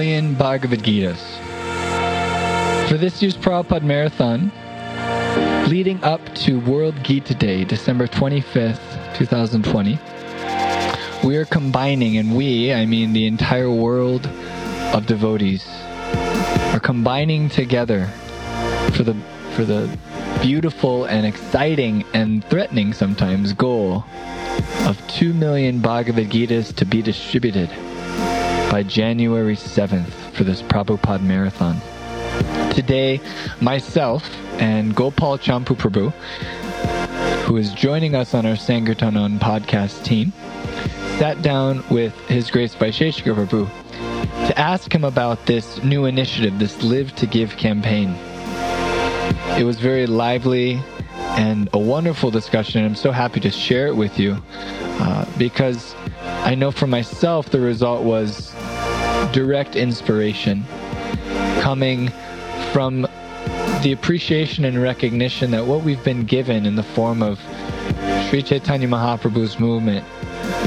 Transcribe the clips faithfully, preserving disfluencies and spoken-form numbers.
million Bhagavad Gitas. For this year's Prabhupada Marathon, leading up to World Gita Day, December twenty-fifth, two thousand twenty, we are combining, and we, I mean the entire world of devotees, are combining together for the for the beautiful and exciting and threatening sometimes goal of two million Bhagavad Gitas to be distributed by January seventh for this Prabhupada Marathon. Today, myself and Gopal Champu Prabhu, who is joining us on our Sankirtanon podcast team, sat down with His Grace Vaisheshika Prabhu to ask him about this new initiative, this Live to Give campaign. It was very lively and a wonderful discussion. I'm so happy to share it with you uh, because I know for myself the result was direct inspiration coming from the appreciation and recognition that what we've been given in the form of Sri Chaitanya Mahaprabhu's movement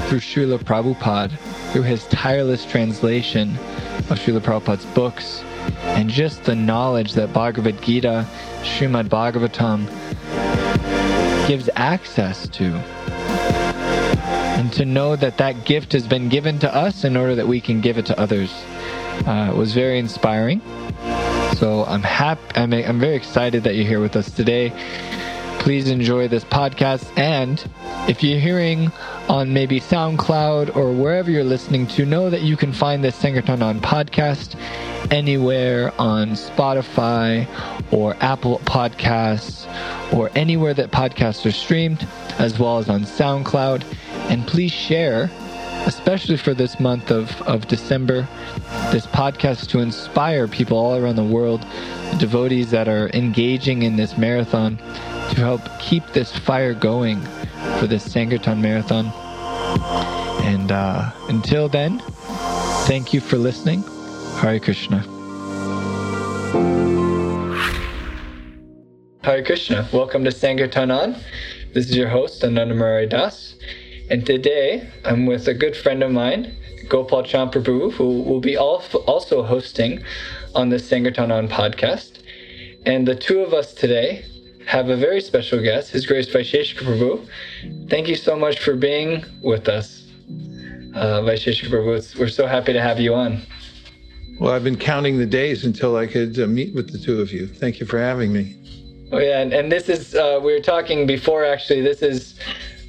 through Srila Prabhupada, through his tireless translation of Srila Prabhupada's books, and just the knowledge that Bhagavad Gita, Srimad Bhagavatam gives access to. And to know that that gift has been given to us in order that we can give it to others uh, was very inspiring. So I'm happy, I'm, I'm very excited that you're here with us today. Please enjoy this podcast, and if you're hearing on maybe SoundCloud or wherever you're listening to, know that you can find this Sankirtanon podcast anywhere on Spotify or Apple Podcasts or anywhere that podcasts are streamed, as well as on SoundCloud. And please share, especially for this month of, of December, this podcast to inspire people all around the world, the devotees that are engaging in this marathon, to help keep this fire going for this Sankirtan Marathon. And uh, until then, thank you for listening. Hare Krishna. Hare Krishna. Welcome to Sankirtanon. This is your host, Ananda Murari Das. And today, I'm with a good friend of mine, Gopal Champu Prabhu, who will be also hosting on the Sankirtanon podcast. And the two of us today have a very special guest, His Grace Vaisheshika Prabhu. Thank you so much for being with us, uh, Vaisheshika Prabhu. We're so happy to have you on. Well, I've been counting the days until I could uh, meet with the two of you. Thank you for having me. Oh yeah, and, and this is, uh, we were talking before actually, this is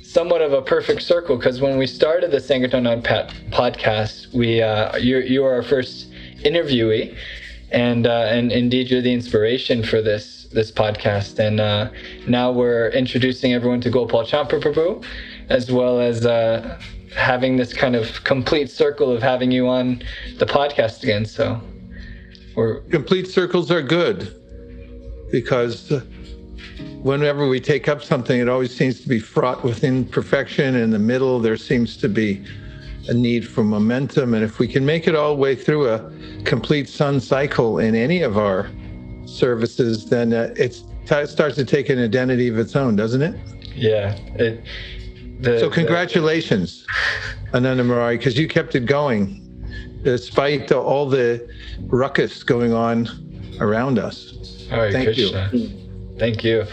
somewhat of a perfect circle, because when we started the Sankirtanon podcast, we uh, you, you were our first interviewee, and, uh, and indeed you're the inspiration for this this podcast, and uh, now we're introducing everyone to Gopal Champu Prabhu, as well as uh, having this kind of complete circle of having you on the podcast again. So, we're... Complete circles are good, because whenever we take up something, it always seems to be fraught with imperfection. In the middle, there seems to be a need for momentum, and if we can make it all the way through a complete sun cycle in any of our services, then uh, it's, it starts to take an identity of its own, doesn't it? Yeah. It, the, so congratulations, the... Ananda Murari, because you kept it going despite the, all the ruckus going on around us. All right, Thank Krishna. you. Thank you.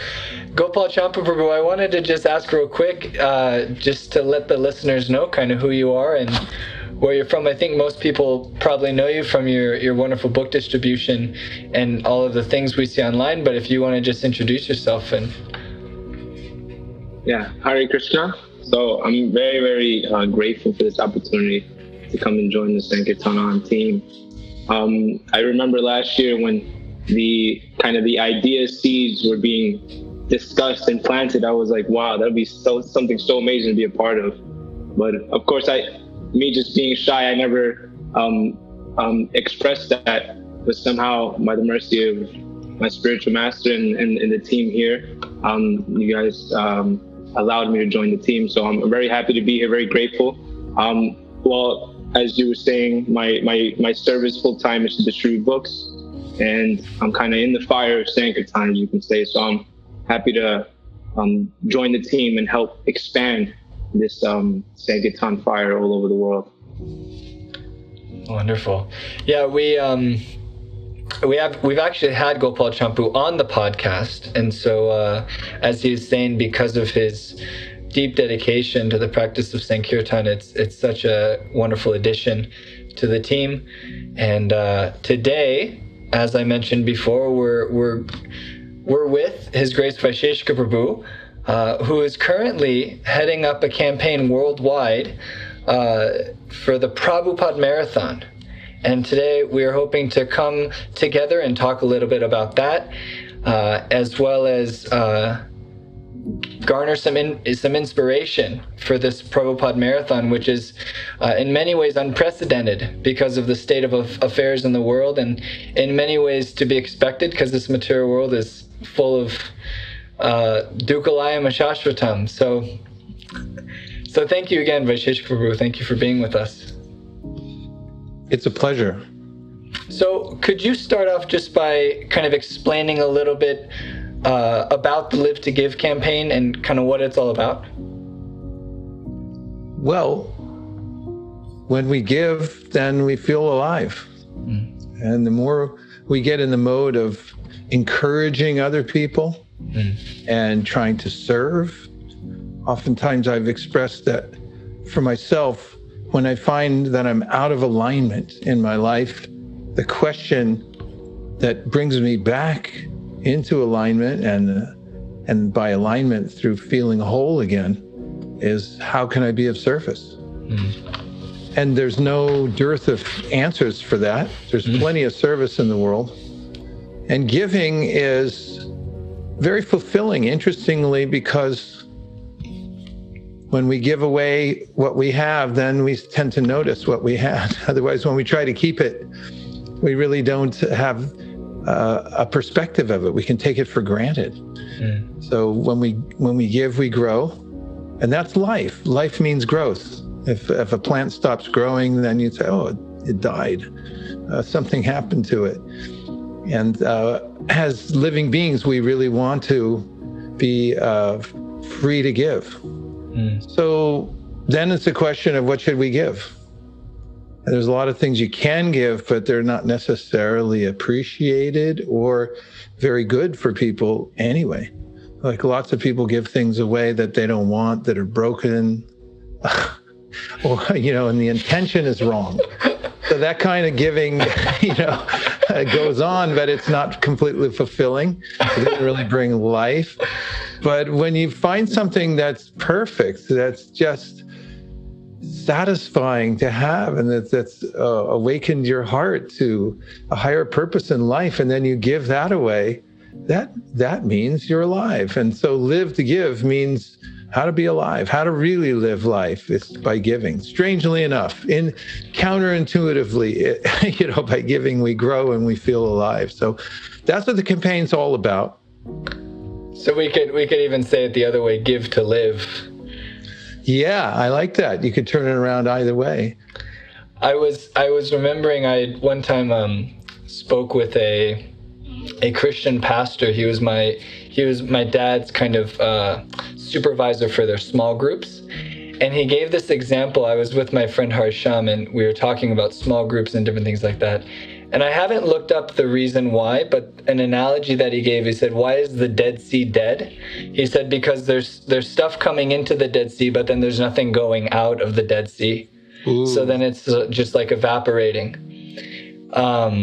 Gopal Champu Prabhu, I wanted to just ask real quick, uh, just to let the listeners know kind of who you are and where you're from. I think most people probably know you from your, your wonderful book distribution and all of the things we see online, but if you want to just introduce yourself. And yeah, Hare Krishna. So I'm very, very uh, grateful for this opportunity to come and join the Sankirtanon team. Um, I remember last year when the kind of the idea seeds were being discussed and planted, I was like, wow, that'd be so something so amazing to be a part of. But of course, I... me just being shy, I never um, um, expressed that, but somehow by the mercy of my spiritual master and, and, and the team here, um, you guys um, allowed me to join the team. So I'm very happy to be here, very grateful. Um, well, as you were saying, my, my, my service full-time is to distribute books, and I'm kind of in the fire of Sankirtan, as you can say. So I'm happy to um, join the team and help expand this um, Sankirtan fire all over the world. Wonderful. Yeah, we um, we have we've actually had Gopal Champu on the podcast, and so uh, as he was saying, because of his deep dedication to the practice of Sankirtan, it's it's such a wonderful addition to the team. And uh, today, as I mentioned before, we're we're we're with His Grace Vaisheshika Prabhu, uh, who is currently heading up a campaign worldwide Uh, for the Prabhupada Marathon. And today we are hoping to come together and talk a little bit about that, uh, as well as uh, garner some in, some inspiration for this Prabhupada Marathon, which is uh, in many ways unprecedented because of the state of affairs in the world, and in many ways to be expected, because this material world is full of uh, dukkhalayam ashashvatam. So... So thank you again, Vaisheshika Prabhu. Thank you for being with us. It's a pleasure. So could you start off just by kind of explaining a little bit uh, about the Live to Give campaign and kind of what it's all about? Well, when we give, then we feel alive. Mm. And the more we get in the mode of encouraging other people mm. and trying to serve, oftentimes I've expressed that for myself, when I find that I'm out of alignment in my life, the question that brings me back into alignment and and by alignment through feeling whole again is, how can I be of service? Mm-hmm. And there's no dearth of answers for that. There's mm-hmm. plenty of service in the world. And giving is very fulfilling, interestingly, because when we give away what we have, then we tend to notice what we had. Otherwise, when we try to keep it, we really don't have uh, a perspective of it. We can take it for granted. Mm. So when we when we give, we grow, and that's life. Life means growth. If if a plant stops growing, then you say, oh, it, it died. Uh, something happened to it. And uh, as living beings, we really want to be uh, free to give. Mm. So then it's a question of what should we give? And there's a lot of things you can give, but they're not necessarily appreciated or very good for people anyway. Like, lots of people give things away that they don't want, that are broken, or, you know, and the intention is wrong. So that kind of giving, you know, goes on, but it's not completely fulfilling. It doesn't really bring life. But when you find something that's perfect, that's just satisfying to have, and that, that's uh, awakened your heart to a higher purpose in life, and then you give that away, that that means you're alive. And so live to give means how to be alive, how to really live life is by giving. Strangely enough, in counterintuitively, it, you know, by giving, we grow and we feel alive. So that's what the campaign's all about. So we could we could even say it the other way, give to live. Yeah, I like that. You could turn it around either way. I was I was remembering I one time um, spoke with a a Christian pastor. He was my he was my dad's kind of uh, supervisor for their small groups. And he gave this example. I was with my friend Harsham, and we were talking about small groups and different things like that. And I haven't looked up the reason why, but an analogy that he gave, he said, why is the Dead Sea dead? He said, because there's there's stuff coming into the Dead Sea, but then there's nothing going out of the Dead Sea. Ooh. So then it's just like evaporating. Um,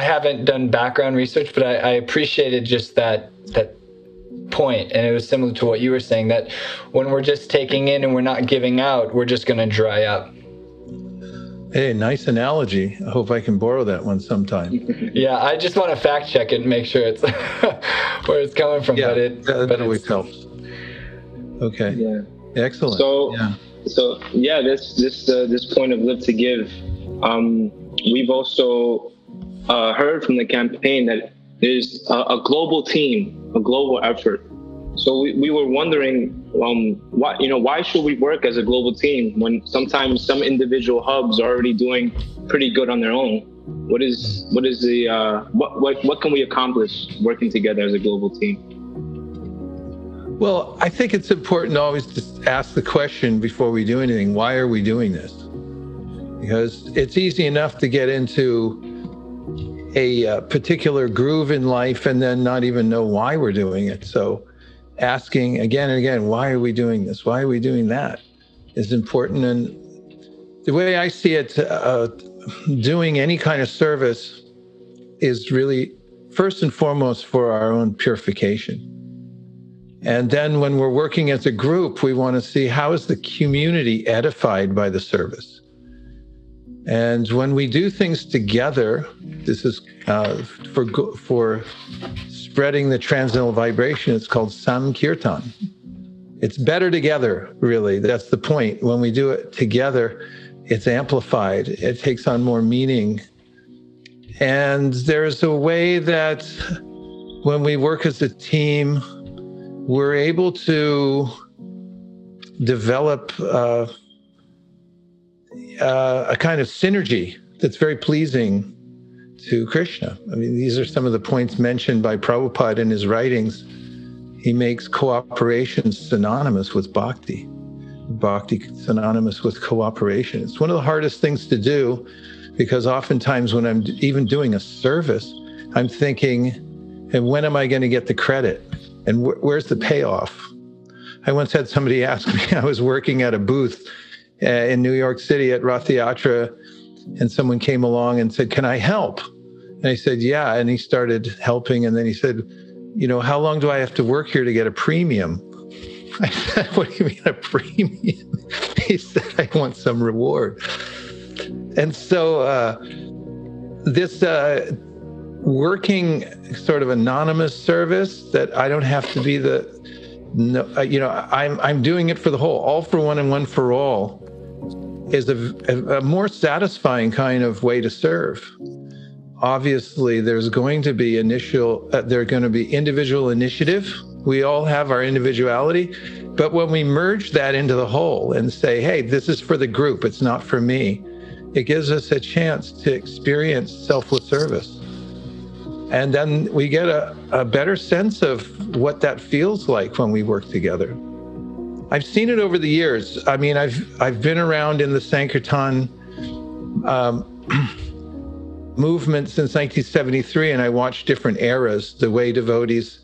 I haven't done background research, but I, I appreciated just that that point. And it was similar to what you were saying, that when we're just taking in and we're not giving out, we're just going to dry up. Hey, nice analogy. I hope I can borrow that one sometime. Yeah, I just want to fact check it and make sure it's where it's coming from. Yeah, but it, that but always helps. Okay. Yeah. Excellent. So, yeah, so, yeah this this uh, this point of Live to Give, um, we've also uh, heard from the campaign that there's a, a global team, a global effort. So we, we were wondering, um, why, you know, why should we work as a global team when sometimes some individual hubs are already doing pretty good on their own? What is what is the uh, what, what what can we accomplish working together as a global team? Well, I think it's important always to ask the question before we do anything: why are we doing this? because it's easy enough to get into a uh, particular groove in life and then not even know why we're doing it. So asking again and again, why are we doing this? Why are we doing that? Is important. And the way I see it, uh, doing any kind of service is really first and foremost for our own purification. And then when we're working as a group, we want to see how is the community edified by the service. And when we do things together, this is uh, for for spreading the transcendental vibration, it's called Sankirtan. It's better together, really. That's the point. When we do it together, it's amplified. It takes on more meaning. And there's a way that when we work as a team, we're able to develop uh, uh, a kind of synergy that's very pleasing to Krishna. I mean, these are some of the points mentioned by Prabhupada in his writings. He makes cooperation synonymous with bhakti. Bhakti synonymous with cooperation. It's one of the hardest things to do, because oftentimes when I'm even doing a service, I'm thinking, and when am I going to get the credit? And wh- where's the payoff? I once had somebody ask me, I was working at a booth uh, in New York City at Rath Yatra, and someone came along and said, can I help? And I said, yeah. And he started helping. And then he said, you know, how long do I have to work here to get a premium? I said, what do you mean a premium? He said, I want some reward. And so uh, this uh, working sort of anonymous service that I don't have to be the, no, uh, you know, I'm I'm doing it for the whole, all for one and one for all, is a, a more satisfying kind of way to serve. Obviously, there's going to be initial, uh, there are going to be individual initiative. We all have our individuality. But when we merge that into the whole and say, hey, this is for the group, it's not for me, it gives us a chance to experience selfless service. And then we get a, a better sense of what that feels like when we work together. I've seen it over the years. I mean, I've I've been around in the Sankirtan um, movement since nineteen seventy-three, and I watched different eras, the way devotees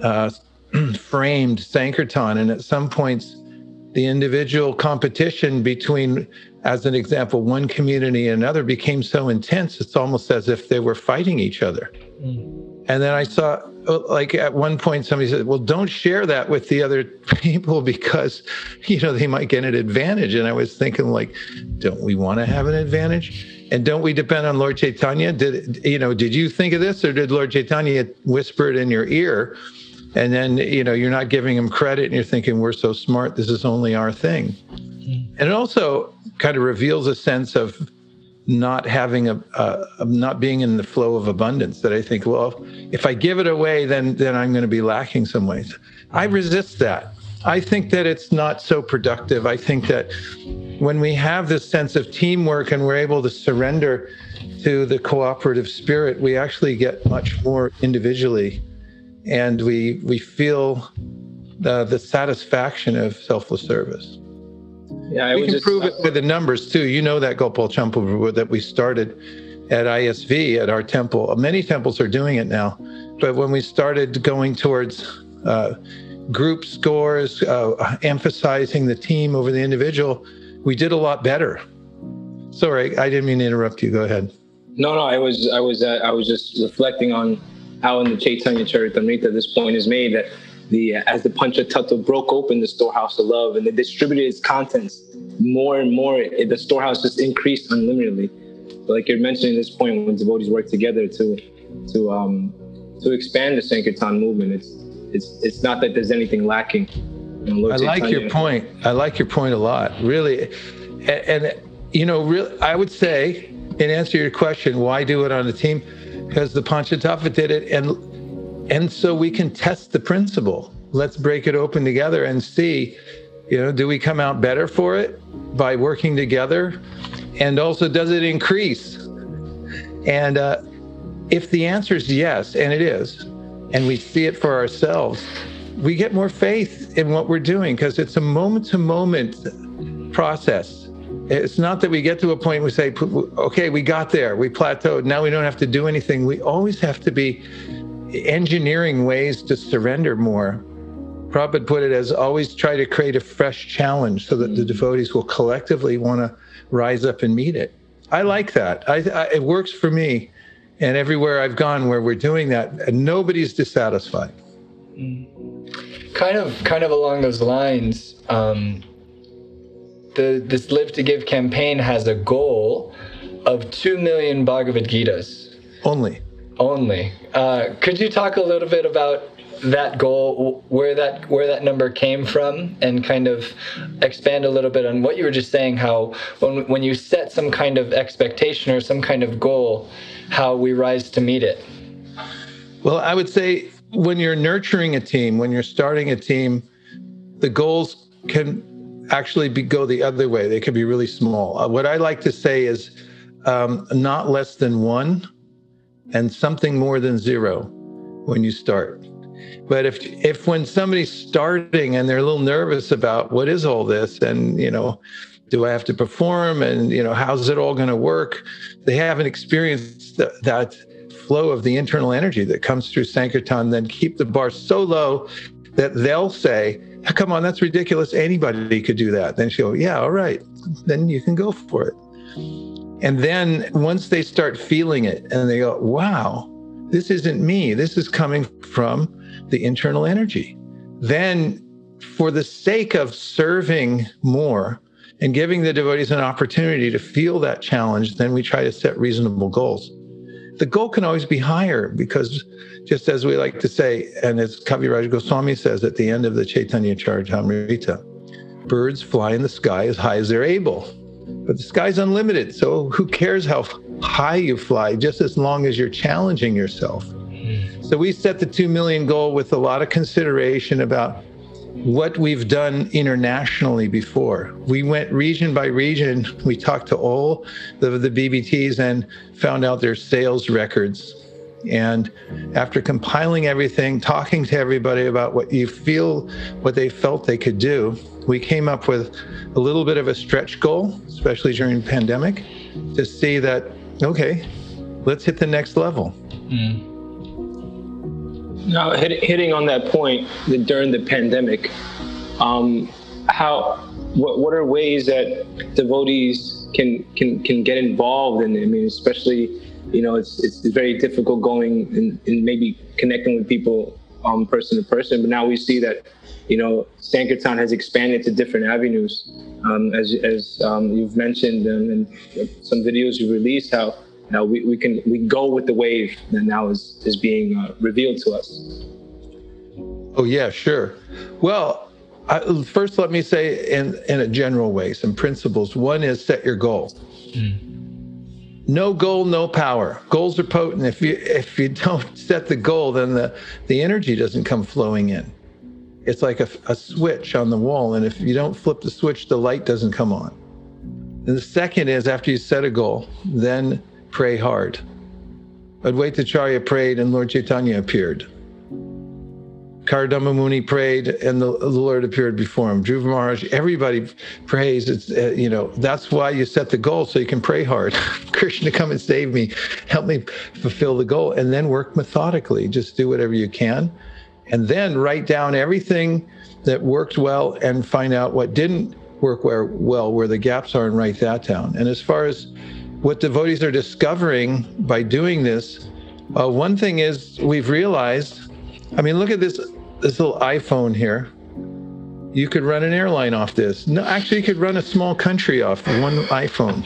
uh, framed Sankirtan. And at some points, the individual competition between, as an example, one community and another became so intense, it's almost as if they were fighting each other. Mm. And then I saw, like at one point, somebody said, well, don't share that with the other people because, you know, they might get an advantage. And I was thinking, like, don't we want to have an advantage? And don't we depend on Lord Chaitanya? Did you know? Did you think of this, or did Lord Chaitanya whisper it in your ear? And then you know you're not giving him credit, and you're thinking we're so smart. This is only our thing. Mm-hmm. And it also kind of reveals a sense of not having a, a not being in the flow of abundance. That I think, well, if I give it away, then then I'm going to be lacking some ways. Mm-hmm. I resist that. I think that it's not so productive. I think that. When we have this sense of teamwork and we're able to surrender to the cooperative spirit, we actually get much more individually, and we we feel the, the satisfaction of selfless service. Yeah, I we can just, prove I, it with the numbers too. You know that Gopal Champa that we started at I S V at our temple. Many temples are doing it now, but when we started going towards uh, group scores, uh, emphasizing the team over the individual. We did a lot better. Sorry, I didn't mean to interrupt you. Go ahead. No, no, I was, I was, uh, I was just reflecting on how in the Chaitanya Charitamrita this point is made that the uh, as the Panchatattva broke open the storehouse of love and they distributed its contents more and more, it, the storehouse just increased unlimitedly. But like you're mentioning this point when devotees work together to to um, to expand the Sankirtan movement, it's it's it's not that there's anything lacking. I like your point. I like your point a lot, really. And, and you know, really, I would say, in answer to your question, why do it on a team? Because the Panchatattva did it, and and so we can test the principle. Let's break it open together and see, you know, do we come out better for it by working together? And also, does it increase? And uh, if the answer is yes, and it is, and we see it for ourselves, we get more faith in what we're doing because it's a moment-to-moment process. It's not that we get to a point we say, okay, we got there, we plateaued, now we don't have to do anything. We always have to be engineering ways to surrender more. Prabhupada put it as, always try to create a fresh challenge so that the devotees will collectively want to rise up and meet it. I like that. I, I, it works for me. And everywhere I've gone where we're doing that, nobody's dissatisfied. Kind of, kind of along those lines, um, the, this Live to Give campaign has a goal of two million Bhagavad Gitas. Only. Only. Uh, could you talk a little bit about that goal, where that where that number came from, and kind of expand a little bit on what you were just saying, how when when you set some kind of expectation or some kind of goal, how we rise to meet it? Well, I would say when you're nurturing a team, when you're starting a team, the goals can actually be, go the other way. They can be really small. What I like to say is um, not less than one and something more than zero when you start. But if if when somebody's starting and they're a little nervous about what is all this, and, you know, do I have to perform, and, you know, how's it all going to work? They haven't experienced th- that flow of the internal energy that comes through Sankirtan. Then keep the bar so low that they'll say, come on, that's ridiculous. Anybody could do that. Then she'll go, yeah, all right. Then you can go for it. And then once they start feeling it and they go, wow, this isn't me. This is coming from the internal energy. Then, for the sake of serving more and giving the devotees an opportunity to feel that challenge, then we try to set reasonable goals. The goal can always be higher because, just as we like to say, and as Kaviraj Goswami says at the end of the Chaitanya Charitamrita, birds fly in the sky as high as they're able. But the sky's unlimited, so who cares how high you fly, just as long as you're challenging yourself. So we set the two million goal with a lot of consideration about what we've done internationally before. We went region by region. We talked to all the, the B B Ts and found out their sales records. And after compiling everything, talking to everybody about what you feel, what they felt they could do, we came up with a little bit of a stretch goal, especially during the pandemic, to see that, okay, let's hit the next level. Mm. Now, hit, hitting on that point, that during the pandemic, um, how, what, what are ways that devotees can can can get involved in it? I mean, especially, you know, it's it's very difficult going and, and maybe connecting with people, um, person to person. But now we see that, you know, Sankirtan has expanded to different avenues, um, as as um, you've mentioned, um, and some videos you released how. Now we, we can we go with the wave that now is, is being uh, revealed to us. Oh, yeah, sure. Well, I, first, let me say in, in a general way, some principles. One is set your goal. Mm. No goal, no power. Goals are potent. If you if you don't set the goal, then the, the energy doesn't come flowing in. It's like a, a switch on the wall. And if you don't flip the switch, the light doesn't come on. And the second is after you set a goal, then pray hard. Advaita Acharya prayed and Lord Chaitanya appeared. Kardama Muni prayed and the, the Lord appeared before him. Dhruva Maharaj, everybody prays. It's, uh, you know, that's why you set the goal, so you can pray hard. Krishna, come and save me. Help me fulfill the goal. And then work methodically. Just do whatever you can. And then write down everything that worked well and find out what didn't work where, well, where the gaps are, and write that down. And as far as what devotees are discovering by doing this, uh, one thing is we've realized, I mean, look at this this little iPhone here. You could run an airline off this. No, actually, you could run a small country off one iPhone.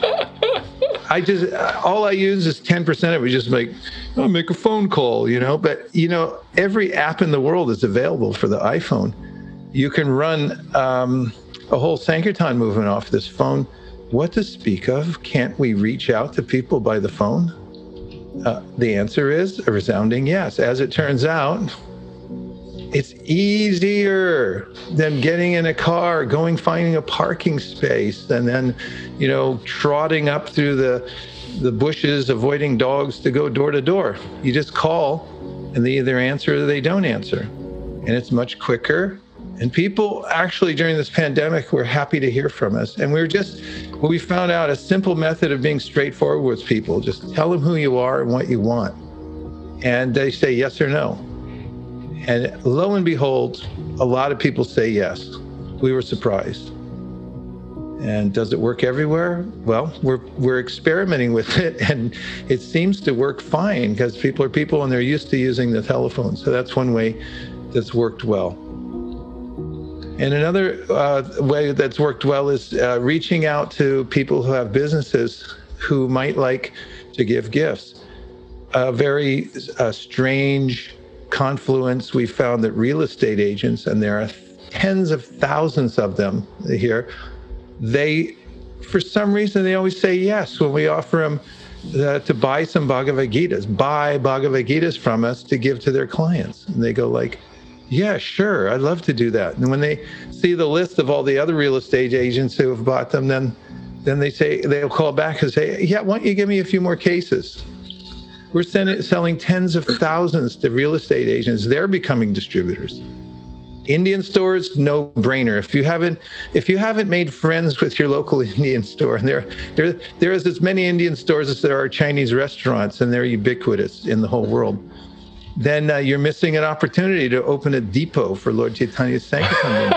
I just, all I use is ten percent of it. Just like, I'll make a phone call, you know. But, you know, every app in the world is available for the iPhone. You can run um, a whole Sankirtan movement off this phone. What to speak of? Can't we reach out to people by the phone? Uh, the answer is a resounding yes. As it turns out, it's easier than getting in a car, going, finding a parking space, and then, you know, trotting up through the, the bushes, avoiding dogs to go door to door. You just call and they either answer or they don't answer. And it's much quicker And people actually during this pandemic were happy to hear from us. And we were just, we found out a simple method of being straightforward with people. Just tell them who you are and what you want. And they say yes or no. And lo and behold, a lot of people say yes. We were surprised. And does it work everywhere? Well, we're we're experimenting with it, and it seems to work fine because people are people and they're used to using the telephone. So that's one way that's worked well. And another uh, way that's worked well is uh, reaching out to people who have businesses who might like to give gifts. A very uh, strange confluence. We found that real estate agents, and there are tens of thousands of them here, they, for some reason, they always say yes when we offer them the, to buy some Bhagavad Gita's, buy Bhagavad Gita's from us to give to their clients. And they go like, yeah, sure, I'd love to do that. And when they see the list of all the other real estate agents who have bought them, then then they say, they'll call back and say, yeah, why don't you give me a few more cases? We're send, selling tens of thousands to real estate agents. They're becoming distributors. Indian stores, no brainer. If you haven't, if you haven't made friends with your local Indian store, and there, there, there is as many Indian stores as there are Chinese restaurants, and they're ubiquitous in the whole world. Then uh, you're missing an opportunity to open a depot for Lord Chaitanya Sankirtan.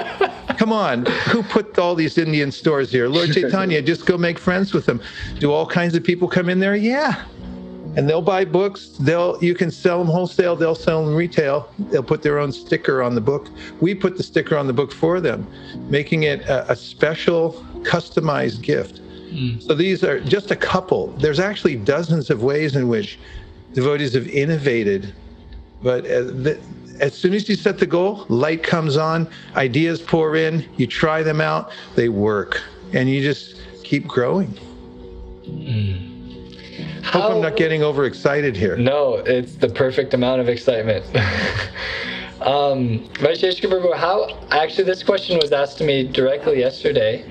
Come on, who put all these Indian stores here? Lord Chaitanya, just go make friends with them. Do all kinds of people come in there? Yeah. And they'll buy books. They'll you can sell them wholesale. They'll sell them retail. They'll put their own sticker on the book. We put the sticker on the book for them, making it a, a special customized gift. Mm. So these are just a couple. There's actually dozens of ways in which devotees have innovated. But as soon as you set the goal, light comes on, ideas pour in, you try them out, they work, and you just keep growing. Mm. How, Hope I'm not getting overexcited here. No, it's the perfect amount of excitement. um, Vaisheshika Prabhu, how, actually this question was asked to me directly yesterday.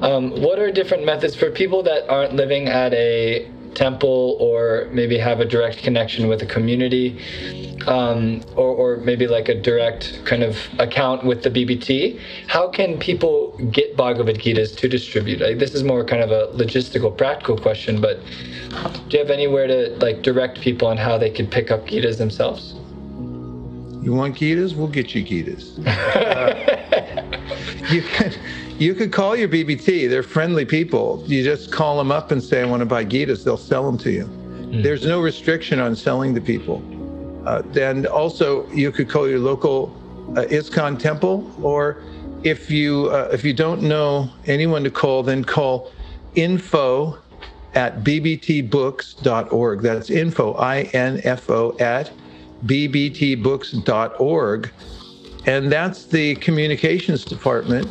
Um, what are different methods for people that aren't living at a temple or maybe have a direct connection with a community, um, or, or maybe like a direct kind of account with the B B T? How can people get Bhagavad Gita's to distribute? Like, this is more kind of a logistical, practical question, but do you have anywhere to like direct people on how they could pick up Gita's themselves? You want Gita's? We'll get you Gita's. uh, you can... You could call your B B T. They're friendly people. You just call them up and say, I want to buy Gita's. They'll sell them to you. Mm-hmm. There's no restriction on selling to people. Uh, then also, you could call your local uh, ISKCON temple, or if you uh, if you don't know anyone to call, then call info at b b t books dot org. That's info, I N F O, at b b t books dot org. And that's the communications department.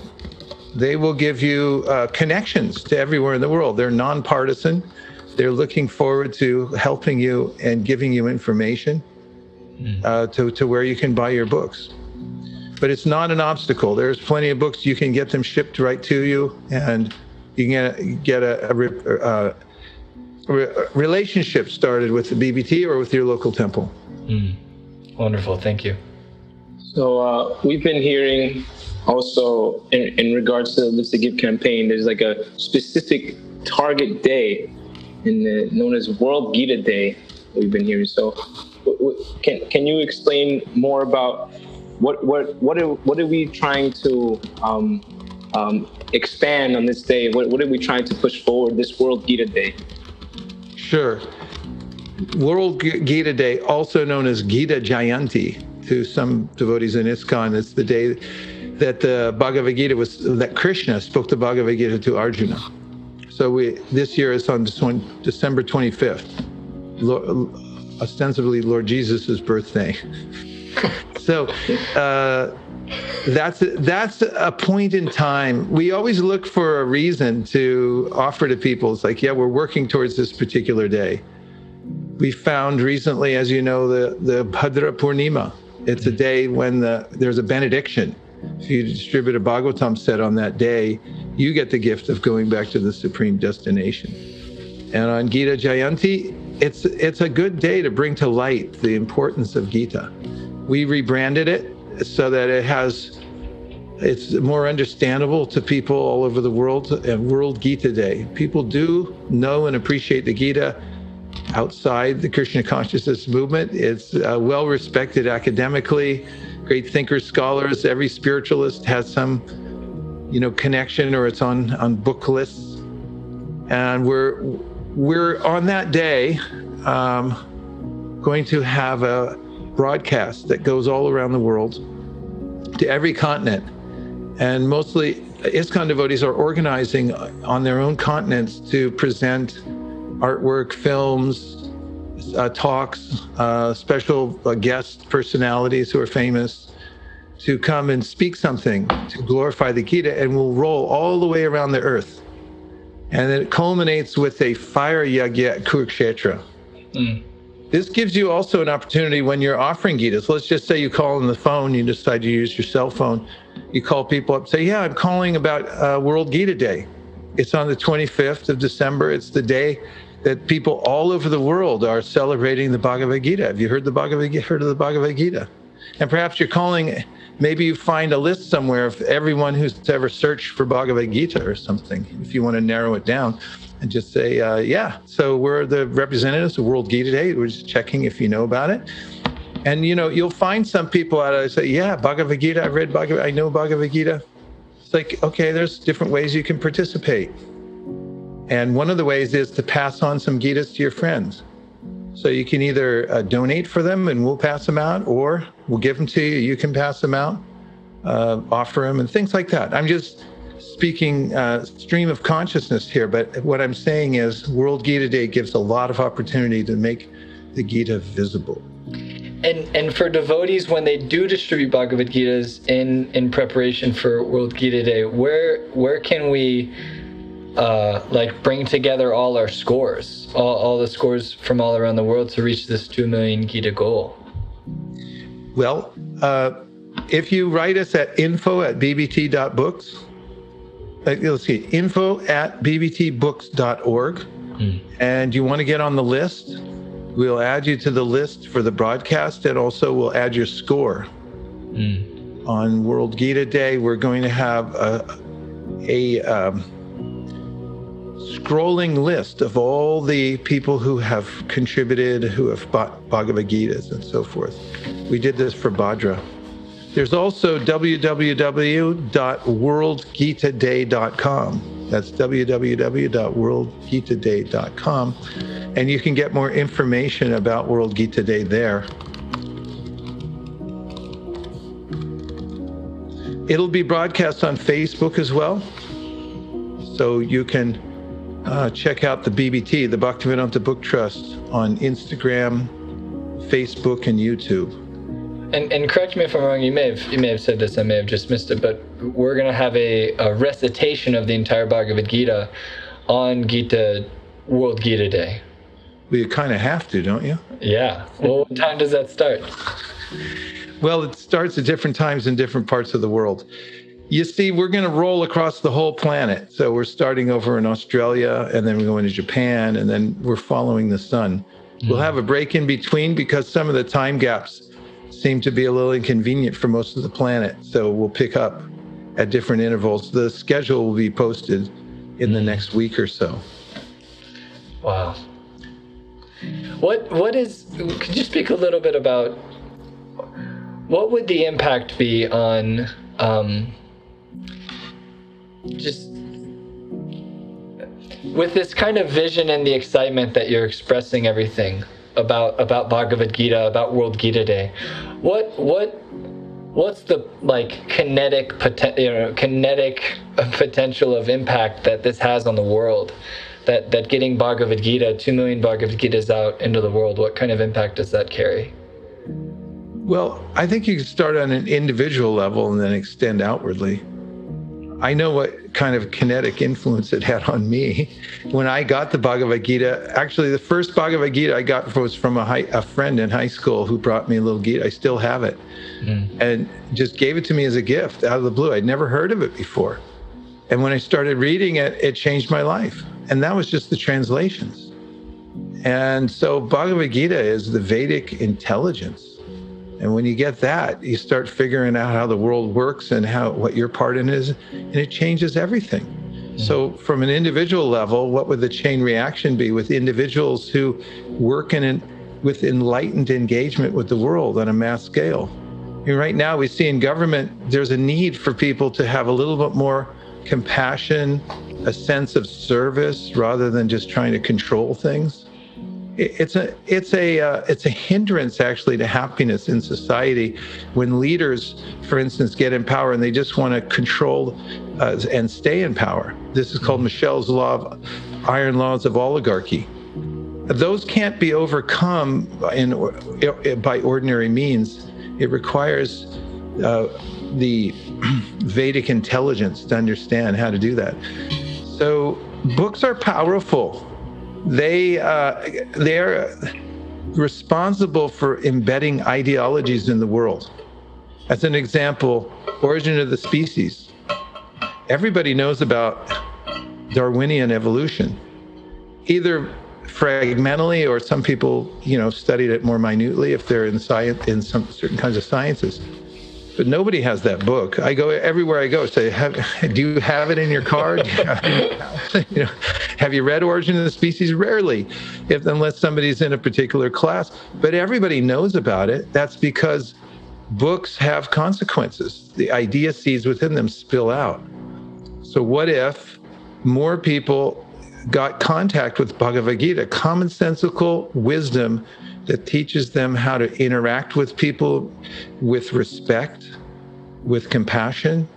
They will give you uh, connections to everywhere in the world. They're nonpartisan. They're looking forward to helping you and giving you information uh, to, to where you can buy your books. But it's not an obstacle. There's plenty of books. You can get them shipped right to you, and you can get a, a, a, a relationship started with the B B T or with your local temple. Mm. Wonderful. Thank you. So uh, we've been hearing... Also, in, in regards to the Live to Give campaign, there's like a specific target day in the, known as World Gita Day that we've been hearing. So w- w- can can you explain more about what what what are, what are we trying to um, um, expand on this day? What, what are we trying to push forward this World Gita Day? Sure. World G- Gita Day, also known as Gita Jayanti to some devotees in ISKCON, it's the day that, that the Bhagavad Gita was, that Krishna spoke the Bhagavad Gita to Arjuna. So we, this year it's on December twenty-fifth, Lord, ostensibly Lord Jesus's birthday. so uh, that's, that's a point in time. We always look for a reason to offer to people. It's like, yeah, we're working towards this particular day. We found recently, as you know, the, the Bhadra Purnima. It's a day when the, there's a benediction. If you distribute a Bhagavatam set on that day, you get the gift of going back to the Supreme Destination. And on Gita Jayanti, it's it's a good day to bring to light the importance of Gita. We rebranded it so that it has It's more understandable to people all over the world at World Gita Day. People do know and appreciate the Gita outside the Krishna consciousness movement. It's uh, well respected academically. Great thinkers, scholars, every spiritualist has some, you know, connection, or it's on, on book lists. And we're, we're on that day um, going to have a broadcast that goes all around the world to every continent. And mostly ISKCON devotees are organizing on their own continents to present artwork, films, uh, talks, uh, special uh, guest personalities who are famous to come and speak something to glorify the Gita, and we'll roll all the way around the earth. And it culminates with a fire yagya at Kurukshetra. Mm. This gives you also an opportunity when you're offering Gitas. Let's just say you call on the phone, you decide to use your cell phone. You call people up, say, yeah, I'm calling about uh, World Gita Day. It's on the twenty-fifth of December. It's the day that people all over the world are celebrating the Bhagavad Gita. Have you heard the Bhagavad Gita, heard of the Bhagavad Gita? And perhaps you're calling, maybe you find a list somewhere of everyone who's ever searched for Bhagavad Gita or something, if you want to narrow it down. And just say, uh, yeah, so we're the representatives of World Gita Day. We're just checking if you know about it. And, you know, you'll find some people out there say, yeah, Bhagavad Gita, I've read Bhagavad Gita, I know Bhagavad Gita. It's like, okay, there's different ways you can participate. And one of the ways is to pass on some Gitas to your friends. So you can either uh, donate for them and we'll pass them out, or we'll give them to you, you can pass them out, uh, offer them, and things like that. I'm just speaking uh, stream of consciousness here, but what I'm saying is World Gita Day gives a lot of opportunity to make the Gita visible. And and for devotees, when they do distribute Bhagavad Gitas in, in preparation for World Gita Day, where where can we uh, like bring together all our scores, all, all the scores from all around the world to reach this two million Gita goal? Well, uh, if you write us at info at b b t dot books, Like, let's see, info at b b t books dot org, mm. and you want to get on the list, we'll add you to the list for the broadcast, and also we'll add your score. Mm. On World Gita Day, we're going to have a, a um, scrolling list of all the people who have contributed, who have bought Bhagavad Gitas and so forth. We did this for Bhadra. There's also w w w dot world gita day dot com. That's w w w dot world gita day dot com. And you can get more information about World Gita Day there. It'll be broadcast on Facebook as well. So you can uh, check out the B B T, the Bhaktivedanta Book Trust, on Instagram, Facebook, and YouTube. And, and correct me if I'm wrong, you may have you may have said this, I may have just missed it, but we're going to have a, a recitation of the entire Bhagavad Gita on Gita, World Gita Day. Well, you kind of have to, don't you? Yeah. Well, what time does that start? Well, it starts at different times in different parts of the world. You see, we're going to roll across the whole planet. So we're starting over in Australia, and then we're going to Japan, and then we're following the sun. Mm. We'll have a break in between because some of the time gaps seem to be a little inconvenient for most of the planet. So we'll pick up at different intervals. The schedule will be posted in the next week or so. Wow. What, what is, could you speak a little bit about, what would the impact be on um, just, with this kind of vision and the excitement that you're expressing everything, about about Bhagavad Gita, about World Gita Day, what what what's the like kinetic poten- you know, kinetic potential of impact that this has on the world? That that getting Bhagavad Gita, two million Bhagavad Gitas out into the world, what kind of impact does that carry? Well, I think you can start on an individual level and then extend outwardly. I know what kind of kinetic influence it had on me. When I got the Bhagavad Gita, actually the first Bhagavad Gita I got was from a, high, a friend in high school who brought me a little Gita. I still have it. Mm. And just gave it to me as a gift out of the blue. I'd never heard of it before. And when I started reading it, it changed my life. And that was just the translations. And so Bhagavad Gita is the Vedic intelligence. And when you get that, you start figuring out how the world works and how what your part in is, and it changes everything. So from an individual level, what would the chain reaction be with individuals who work in an, with enlightened engagement with the world on a mass scale? I mean, right now we see in government, there's a need for people to have a little bit more compassion, a sense of service, rather than just trying to control things. It's a it's a uh, it's a hindrance actually to happiness in society when leaders, for instance, get in power and they just want to control uh, and stay in power. This is called Michel's law of iron laws of oligarchy. Those can't be overcome in, in by ordinary means. It requires uh, the Vedic intelligence to understand how to do that. So books are powerful. They, uh, they're responsible for embedding ideologies in the world. As an example, Origin of the Species. Everybody knows about Darwinian evolution, either fragmentally or some people, you know, studied it more minutely if they're in science, in some certain kinds of sciences. But nobody has that book. I go everywhere I go, say, have, do you have it in your car? You know, have you read Origin of the Species? Rarely, if, unless somebody's in a particular class. But everybody knows about it. That's because books have consequences. The idea seeds within them spill out. So what if more people got contact with Bhagavad Gita, commonsensical wisdom that teaches them how to interact with people with respect, with compassion,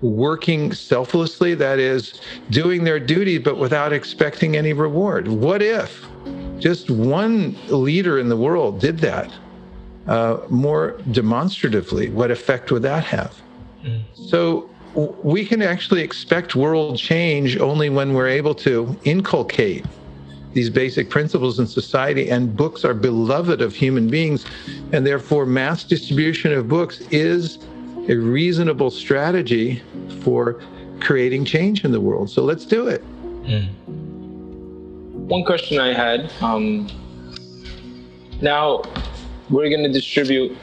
working selflessly, that is, doing their duty but without expecting any reward? What if just one leader in the world did that uh, more demonstratively? What effect would that have? Mm. So we can actually expect world change only when we're able to inculcate these basic principles in society, and books are beloved of human beings, and therefore mass distribution of books is a reasonable strategy for creating change in the world. So let's do it. Mm. One question I had, um, now we're going to distribute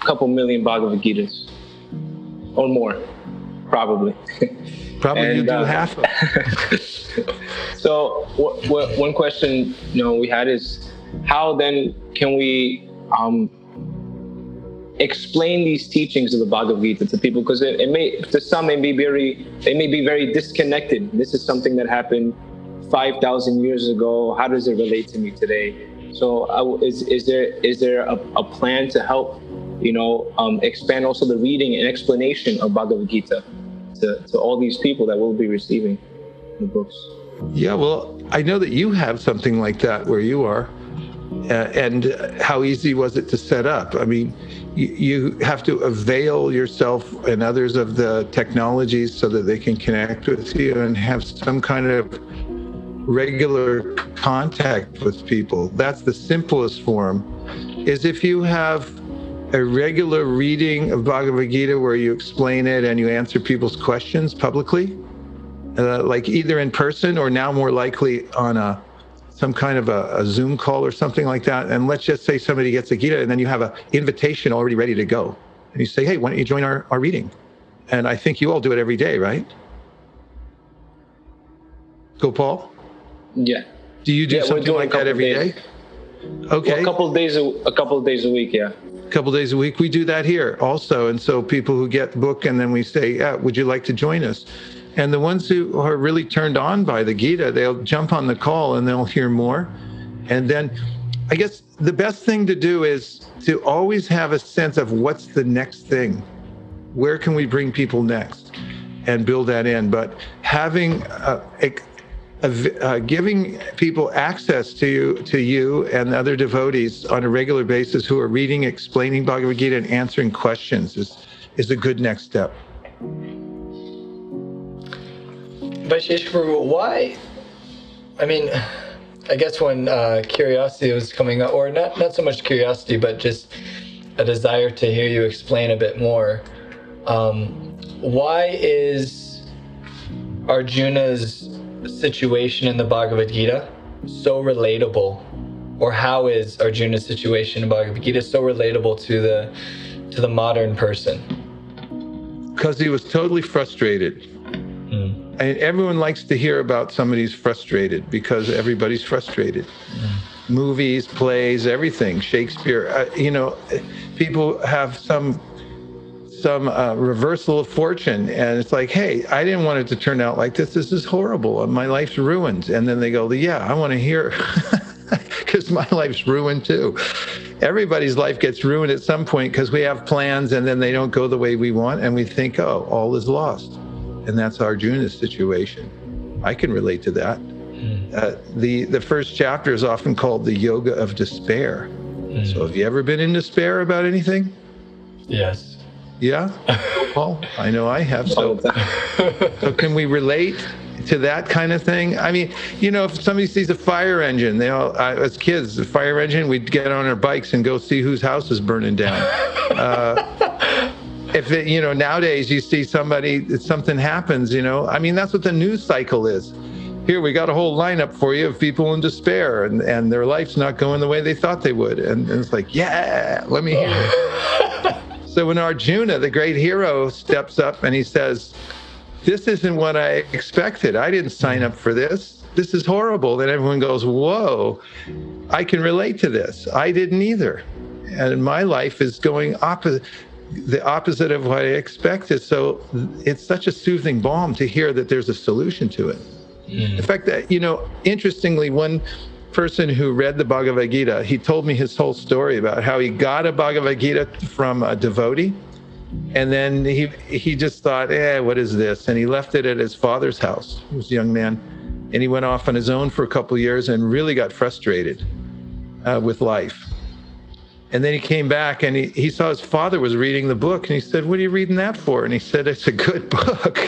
a couple million Bhagavad Gitas or more. Probably. Probably and, you do uh, half of it. So w- w- one question you know, we had is, how then can we um, explain these teachings of the Bhagavad Gita to people? Because it, it may, to some, it may, be very, it may be very disconnected. This is something that happened five thousand years ago. How does it relate to me today? So uh, is, is there, is there a, a plan to help you know, um, expand also the reading and explanation of Bhagavad Gita? To, to all these people that will be receiving the books. Yeah, well, I know that you have something like that where you are, uh, and uh, how easy was it to set up? I mean, you, you have to avail yourself and others of the technologies so that they can connect with you and have some kind of regular contact with people. That's the simplest form, is if you have a regular reading of Bhagavad Gita where you explain it and you answer people's questions publicly, uh, like either in person or now more likely on a some kind of a, a Zoom call or something like that. And let's just say somebody gets a Gita and then you have an invitation already ready to go. And you say, hey, why don't you join our, our reading? And I think you all do it every day, right? Gopal? Yeah. Do you do yeah, something like that every days. day? Okay. Well, a couple of days, a, a couple of days a week, yeah. Couple days a week. We do that here also. And so people who get the book and then we say, yeah, would you like to join us? And the ones who are really turned on by the Gita, they'll jump on the call and they'll hear more. And then I guess the best thing to do is to always have a sense of what's the next thing. Where can we bring people next and build that in? But having a, a Uh, giving people access to you, to you and other devotees on a regular basis who are reading, explaining Bhagavad Gita and answering questions is, is a good next step. Vaisheshwar Prabhu, why? I mean, I guess when uh, curiosity was coming up, or not, not so much curiosity, but just a desire to hear you explain a bit more, um, why is Arjuna's situation in the Bhagavad Gita so relatable or how is Arjuna's situation in Bhagavad Gita so relatable to the to the modern person? Because he was totally frustrated. Mm. And everyone likes to hear about somebody who's frustrated because everybody's frustrated. Mm. Movies, plays, everything, Shakespeare, uh, you know, people have some some uh, reversal of fortune, and it's like, hey, I didn't want it to turn out like this. This is horrible. My life's ruined. And then they go, yeah, I want to hear, because my life's ruined too. Everybody's life gets ruined at some point because we have plans and then they don't go the way we want, and we think, oh, all is lost. And that's Arjuna's situation. I can relate to that. Mm. Uh, the, the first chapter is often called the yoga of despair. Mm. So have you ever been in despair about anything? Yes. Yeah, well, I know I have, so, so can we relate to that kind of thing? I mean, you know, if somebody sees a fire engine, they all, I, as kids, the fire engine, we'd get on our bikes and go see whose house is burning down. Uh, if, it, you know, nowadays you see somebody, something happens, you know, I mean, that's what the news cycle is. Here, we got a whole lineup for you of people in despair, and, and their life's not going the way they thought they would. And, and it's like, yeah, let me hear it. So when Arjuna, the great hero, steps up and he says, this isn't what I expected. I didn't sign up for this. This is horrible. Then everyone goes, whoa, I can relate to this. I didn't either. And my life is going opposite, the opposite of what I expected. So it's such a soothing balm to hear that there's a solution to it. Mm. In fact, that, you know, interestingly, one person who read the Bhagavad Gita, he told me his whole story about how he got a Bhagavad Gita from a devotee, and then he he just thought, eh, what is this? And he left it at his father's house. He was a young man, and he went off on his own for a couple of years and really got frustrated uh, with life. And then he came back and he, he saw his father was reading the book, and he said, what are you reading that for? And he said, it's a good book.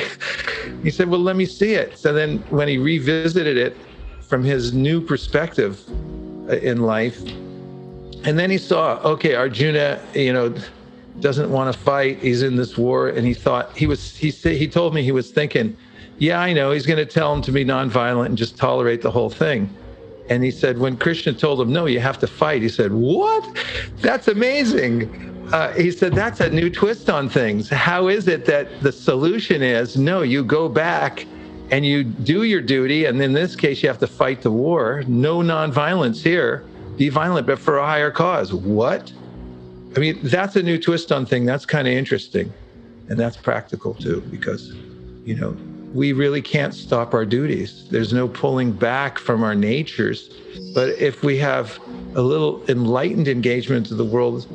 He said, well, let me see it. So then when he revisited it, from his new perspective in life. And then he saw, okay, Arjuna, you know, doesn't want to fight. He's in this war. And he thought, he was, he said, he told me he was thinking, yeah, I know, he's going to tell him to be nonviolent and just tolerate the whole thing. And he said, when Krishna told him, no, you have to fight, he said, what? That's amazing. Uh, he said, that's a new twist on things. How is it that the solution is, no, you go back and you do your duty, and in this case, you have to fight the war. No nonviolence here. Be violent, but for a higher cause. What? I mean, that's a new twist on thing. That's kind of interesting. And that's practical, too, because, you know, we really can't stop our duties. There's no pulling back from our natures. But if we have a little enlightened engagement to the world,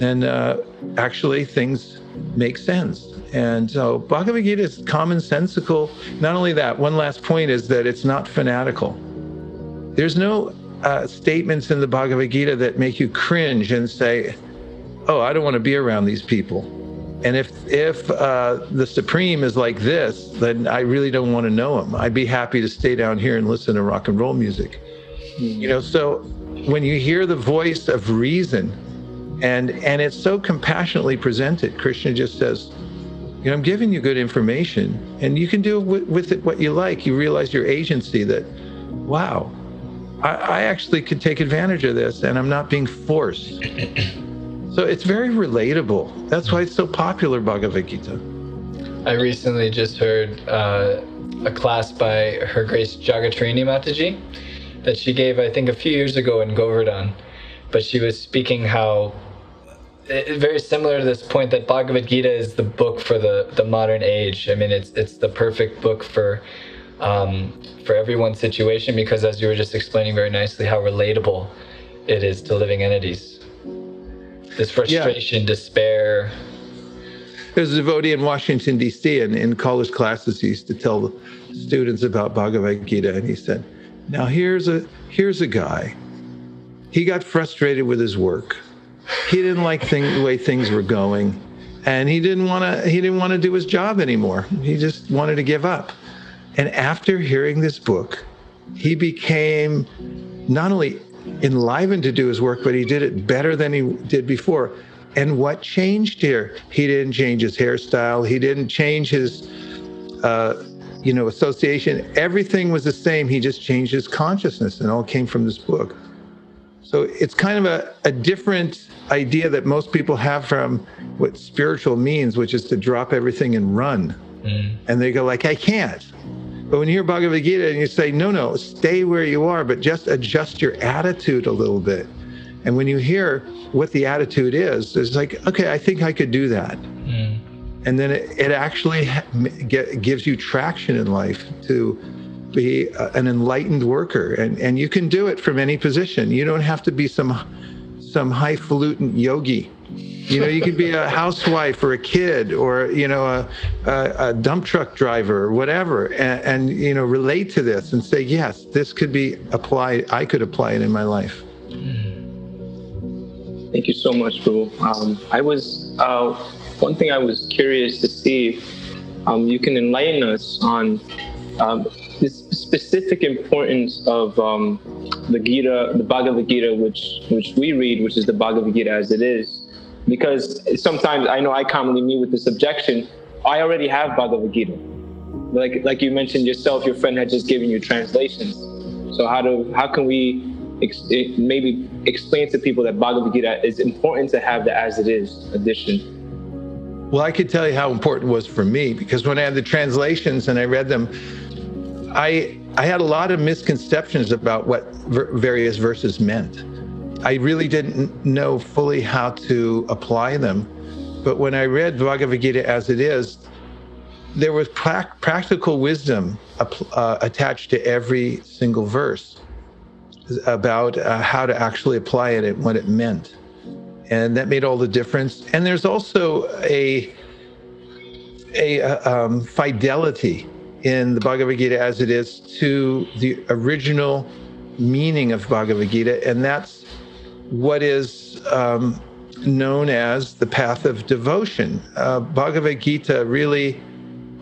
then uh, actually things make sense. And so Bhagavad Gita is commonsensical. Not only that, one last point is that it's not fanatical. There's no uh, statements in the Bhagavad Gita that make you cringe and say, oh, I don't want to be around these people. And if if uh, the Supreme is like this, then I really don't want to know him. I'd be happy to stay down here and listen to rock and roll music. You know, so when you hear the voice of reason, and and it's so compassionately presented, Krishna just says, you know, I'm giving you good information, and you can do with, with it what you like. You realize your agency, that, wow, I, I actually can take advantage of this, and I'm not being forced. So it's very relatable. That's why it's so popular, Bhagavad Gita. I recently just heard uh, a class by Her Grace Jagatrini Mataji that she gave, I think, a few years ago in Govardhan. But she was speaking how, it's very similar to this point, that Bhagavad Gita is the book for the, the modern age. I mean, it's it's the perfect book for um, for everyone's situation, because as you were just explaining very nicely, how relatable it is to living entities. This frustration, yeah. Despair. There's a devotee in Washington, D C, and in college classes he used to tell the students about Bhagavad Gita, and he said, now here's a here's a guy. He got frustrated with his work. He didn't like thing, the way things were going, and he didn't want to. He didn't want to do his job anymore. He just wanted to give up. And after hearing this book, he became not only enlivened to do his work, but he did it better than he did before. And what changed here? He didn't change his hairstyle. He didn't change his, uh, you know, association. Everything was the same. He just changed his consciousness, and all came from this book. So it's kind of a, a different idea that most people have from what spiritual means, which is to drop everything and run. Mm. And they go like, I can't. But when you hear Bhagavad Gita and you say, no, no, stay where you are, but just adjust your attitude a little bit. And when you hear what the attitude is, it's like, okay, I think I could do that. Mm. And then it, it actually get, gives you traction in life to be a, an enlightened worker. And, and you can do it from any position. You don't have to be some, some highfalutin yogi. You know, you could be a housewife or a kid or, you know, a, a, a dump truck driver or whatever, and, and, you know, relate to this and say, yes, this could be applied. I could apply it in my life. Thank you so much, Prabhu. Um, I was, uh, one thing I was curious to see, um, you can enlighten us on um, the specific importance of um, the Gita, the Bhagavad Gita, which, which we read, which is the Bhagavad Gita as it is. Because sometimes I know I commonly meet with this objection, I already have Bhagavad Gita. Like like you mentioned yourself, your friend had just given you translations. So how do how can we ex- maybe explain to people that Bhagavad Gita is important to have the as it is edition? Well, I could tell you how important it was for me, because when I had the translations and I read them, I I had a lot of misconceptions about what ver- various verses meant. I really didn't know fully how to apply them. But when I read Bhagavad Gita as it is, there was pra- practical wisdom uh, attached to every single verse about uh, how to actually apply it and what it meant. And that made all the difference. And there's also a, a um, fidelity in the Bhagavad Gita as it is to the original meaning of Bhagavad Gita, and that's what is um, known as the path of devotion. Uh, Bhagavad Gita really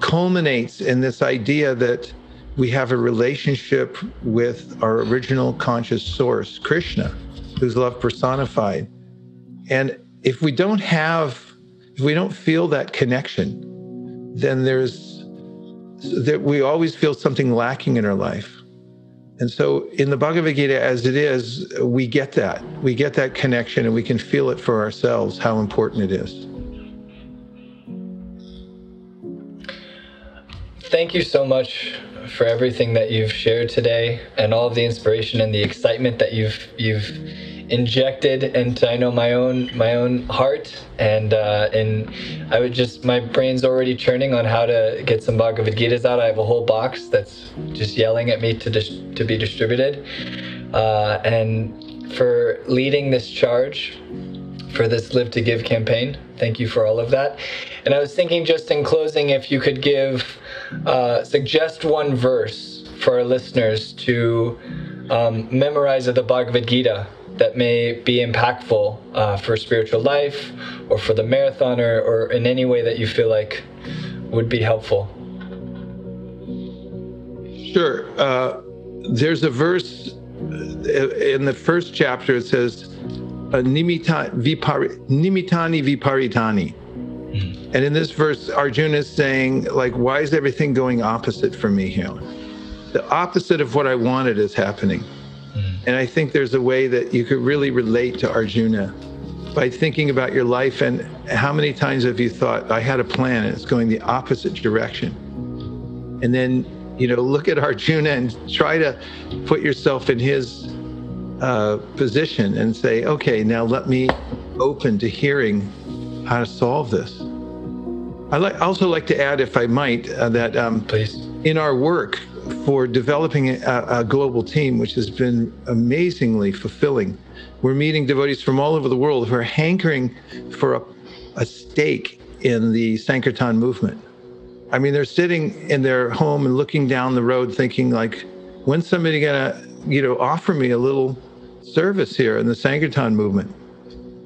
culminates in this idea that we have a relationship with our original conscious source, Krishna, who's love personified. And if we don't have, if we don't feel that connection, then there's, that we always feel something lacking in our life. And so in the Bhagavad Gita as it is, we get that. We get that connection and we can feel it for ourselves, how important it is. Thank you so much for everything that you've shared today and all of the inspiration and the excitement that you've you've injected into, I know, my own my own heart. And uh, and I would just, my brain's already churning on how to get some Bhagavad Gitas out. I have a whole box that's just yelling at me to dis- to be distributed. Uh, and for leading this charge for this Live to Give campaign, thank you for all of that. And I was thinking, just in closing, if you could give, uh, suggest one verse for our listeners to um, memorize of the Bhagavad Gita that may be impactful uh, for spiritual life or for the marathon, or, or in any way that you feel like would be helpful. Sure. Uh, there's a verse in the first chapter, it says, Nimita, vipari, nimitani viparitani. Mm-hmm. And in this verse, Arjuna is saying, like, why is everything going opposite for me here? The opposite of what I wanted is happening. And I think there's a way that you could really relate to Arjuna by thinking about your life and how many times have you thought, I had a plan and it's going the opposite direction. And then, you know, look at Arjuna and try to put yourself in his uh, position and say, okay, now let me open to hearing how to solve this. I like, also like to add, if I might, uh, that um, please, in our work for developing a, a global team, which has been amazingly fulfilling, we're meeting devotees from all over the world who are hankering for a, a stake in the Sankirtan movement. I mean, they're sitting in their home and looking down the road thinking like, when's somebody gonna, you know, offer me a little service here in the Sankirtan movement?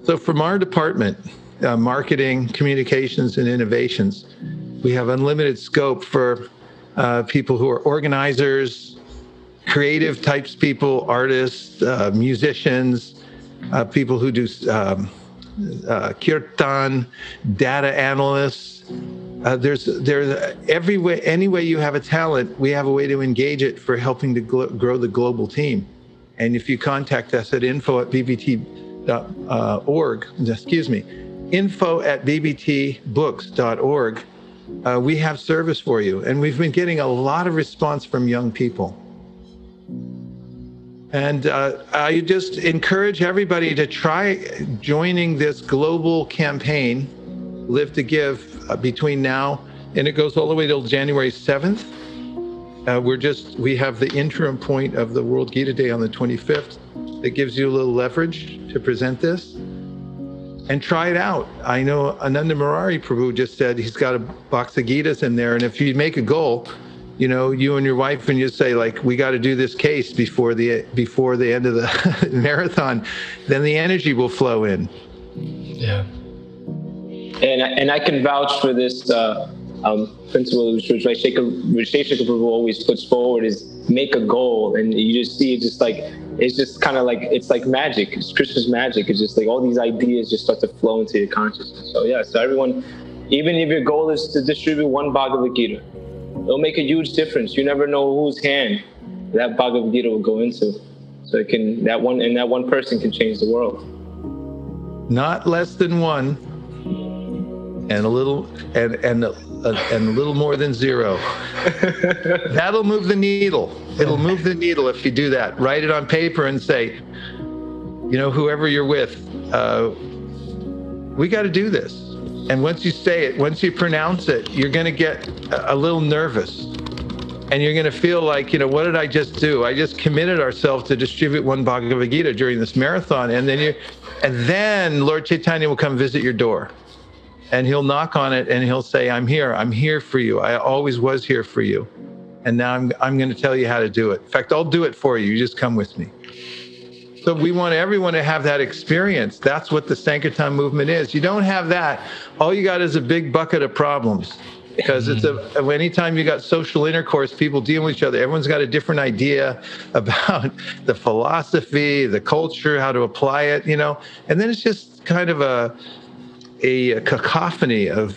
So from our department, uh, marketing, communications, and innovations, we have unlimited scope for Uh, people who are organizers, creative types people, artists, uh, musicians, uh, people who do um, uh, kirtan, data analysts. Uh, there's there's every way, any way you have a talent, we have a way to engage it for helping to gl- grow the global team. And if you contact us at info at b b t dot org, excuse me, info at b b t books dot org, uh, we have service for you. And we've been getting a lot of response from young people. And uh, I just encourage everybody to try joining this global campaign, Live to Give, uh, between now and it goes all the way till January seventh. Uh, we're just, we have the interim point of the World Gita Day on the twenty-fifth. That gives you a little leverage to present this. And try it out. I know Ananda Murari Prabhu just said he's got a box of Gitas in there. And if you make a goal, you know, you and your wife, and you say, like, we got to do this case before the before the end of the marathon, then the energy will flow in. Yeah. And and I can vouch for this uh, um, principle, which which Visheshika Prabhu always puts forward, is make a goal, and you just see it just like, it's just kind of like, it's like magic. It's Krishna's magic. It's just like all these ideas just start to flow into your consciousness. So yeah, so everyone, even if your goal is to distribute one Bhagavad Gita, it'll make a huge difference. You never know whose hand that Bhagavad Gita will go into. So it can, that one, and that one person can change the world. Not less than one, and a little, and and a, and a little more than zero. That'll move the needle. It'll move the needle if you do that. Write it on paper and say, you know, whoever you're with, uh, we got to do this. And once you say it, once you pronounce it, you're going to get a little nervous. And you're going to feel like, you know, what did I just do? I just committed ourselves to distribute one Bhagavad Gita during this marathon. And then you, and then Lord Chaitanya will come visit your door. And he'll knock on it and he'll say, I'm here. I'm here for you. I always was here for you. And now I'm I'm going to tell you how to do it. In fact, I'll do it for you. You just come with me. So we want everyone to have that experience. That's what the Sankirtan movement is. You don't have that, all you got is a big bucket of problems. Because it's a, anytime you got social intercourse, people deal with each other. Everyone's got a different idea about the philosophy, the culture, how to apply it, you know. And then it's just kind of a a, a cacophony of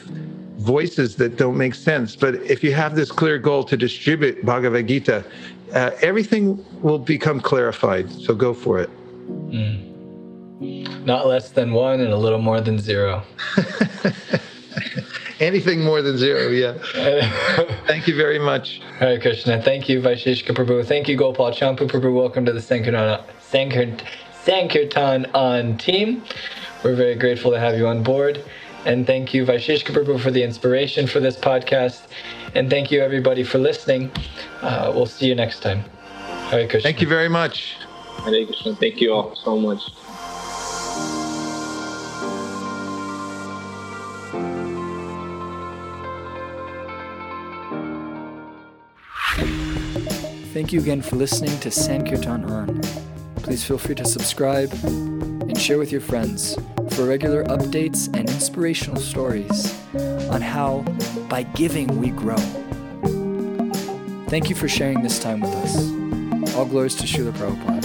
voices that don't make sense. But if you have this clear goal to distribute Bhagavad Gita, uh, everything will become clarified. So go for it. Mm. Not less than one and a little more than zero. Anything more than zero, yeah. Thank you very much. All right, Krishna. Thank you, Vaisheshika Prabhu. Thank you, Gopal Champu Prabhu. Welcome to the Sankirtan, Sankirtan, Sankirtan On team. We're very grateful to have you on board. And thank you, Vaisheshika Prabhu, for the inspiration for this podcast. And thank you, everybody, for listening. Uh, we'll see you next time. Hare Krishna. Thank you very much. Hare Krishna. Thank you all so much. Thank you again for listening to Sankirtan On. Please feel free to subscribe and share with your friends for regular updates and inspirational stories on how, by giving, we grow. Thank you for sharing this time with us. All glories to Srila Prabhupada.